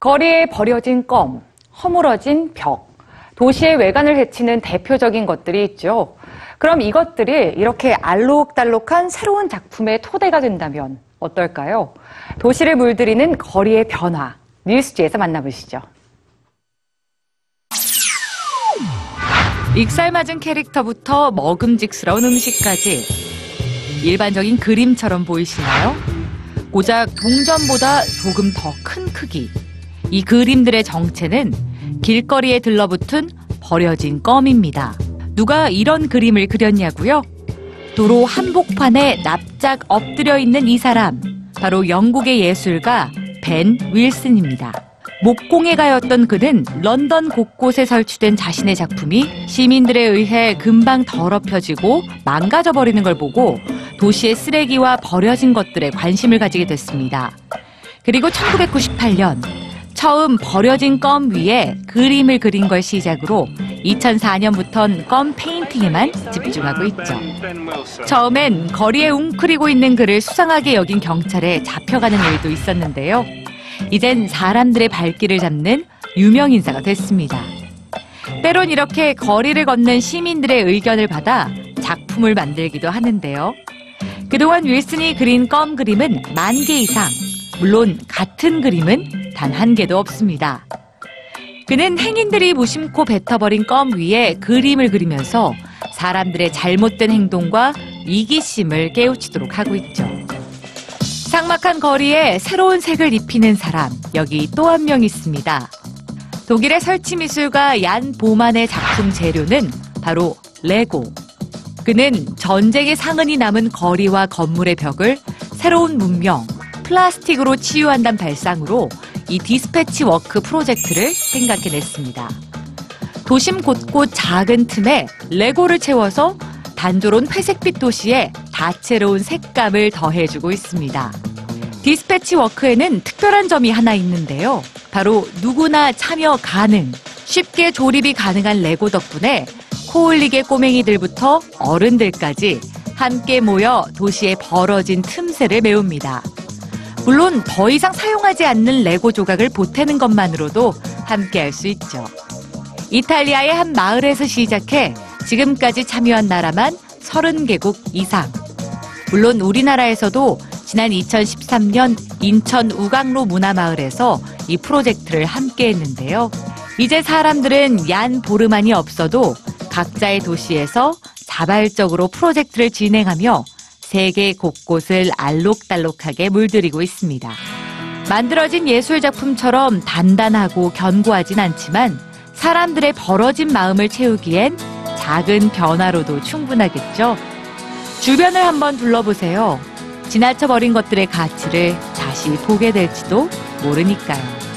거리에 버려진 껌, 허물어진 벽, 도시의 외관을 해치는 대표적인 것들이 있죠. 그럼 이것들이 이렇게 알록달록한 새로운 작품의 토대가 된다면 어떨까요? 도시를 물들이는 거리의 변화, 뉴스지에서 만나보시죠. 익살맞은 캐릭터부터 먹음직스러운 음식까지 일반적인 그림처럼 보이시나요? 고작 동전보다 조금 더 큰 크기. 이 그림들의 정체는 길거리에 들러붙은 버려진 껌입니다. 누가 이런 그림을 그렸냐고요? 도로 한복판에 납작 엎드려 있는 이 사람, 바로 영국의 예술가 벤 윌슨입니다. 목공예가였던 그는 런던 곳곳에 설치된 자신의 작품이 시민들에 의해 금방 더럽혀지고 망가져버리는 걸 보고 도시의 쓰레기와 버려진 것들에 관심을 가지게 됐습니다. 그리고 1998년 처음 버려진 껌 위에 그림을 그린 걸 시작으로 2004년부턴 껌 페인팅에만 집중하고 있죠. 처음엔 거리에 웅크리고 있는 그를 수상하게 여긴 경찰에 잡혀가는 일도 있었는데요. 이젠 사람들의 발길을 잡는 유명인사가 됐습니다. 때론 이렇게 거리를 걷는 시민들의 의견을 받아 작품을 만들기도 하는데요. 그동안 윌슨이 그린 껌 그림은 10,000개 이상, 물론 같은 그림은 단 한 개도 없습니다. 그는 행인들이 무심코 뱉어버린 껌 위에 그림을 그리면서 사람들의 잘못된 행동과 이기심을 깨우치도록 하고 있죠. 삭막한 거리에 새로운 색을 입히는 사람, 여기 또 한 명 있습니다. 독일의 설치미술가 얀 보만의 작품 재료는 바로 레고. 그는 전쟁의 상흔이 남은 거리와 건물의 벽을 새로운 문명, 플라스틱으로 치유한다는 발상으로 이 디스패치 워크 프로젝트를 생각해냈습니다. 도심 곳곳 작은 틈에 레고를 채워서 단조로운 회색빛 도시에 다채로운 색감을 더해주고 있습니다. 디스패치 워크에는 특별한 점이 하나 있는데요. 바로 누구나 참여 가능, 쉽게 조립이 가능한 레고 덕분에 코흘리게 꼬맹이들부터 어른들까지 함께 모여 도시의 벌어진 틈새를 메웁니다. 물론 더 이상 사용하지 않는 레고 조각을 보태는 것만으로도 함께할 수 있죠. 이탈리아의 한 마을에서 시작해 지금까지 참여한 나라만 30개국 이상. 물론 우리나라에서도 지난 2013년 인천 우강로 문화마을에서 이 프로젝트를 함께했는데요. 이제 사람들은 얀 보르만이 없어도 각자의 도시에서 자발적으로 프로젝트를 진행하며 세계 곳곳을 알록달록하게 물들이고 있습니다. 만들어진 예술작품처럼 단단하고 견고하진 않지만 사람들의 벌어진 마음을 채우기엔 작은 변화로도 충분하겠죠. 주변을 한번 둘러보세요. 지나쳐버린 것들의 가치를 다시 보게 될지도 모르니까요.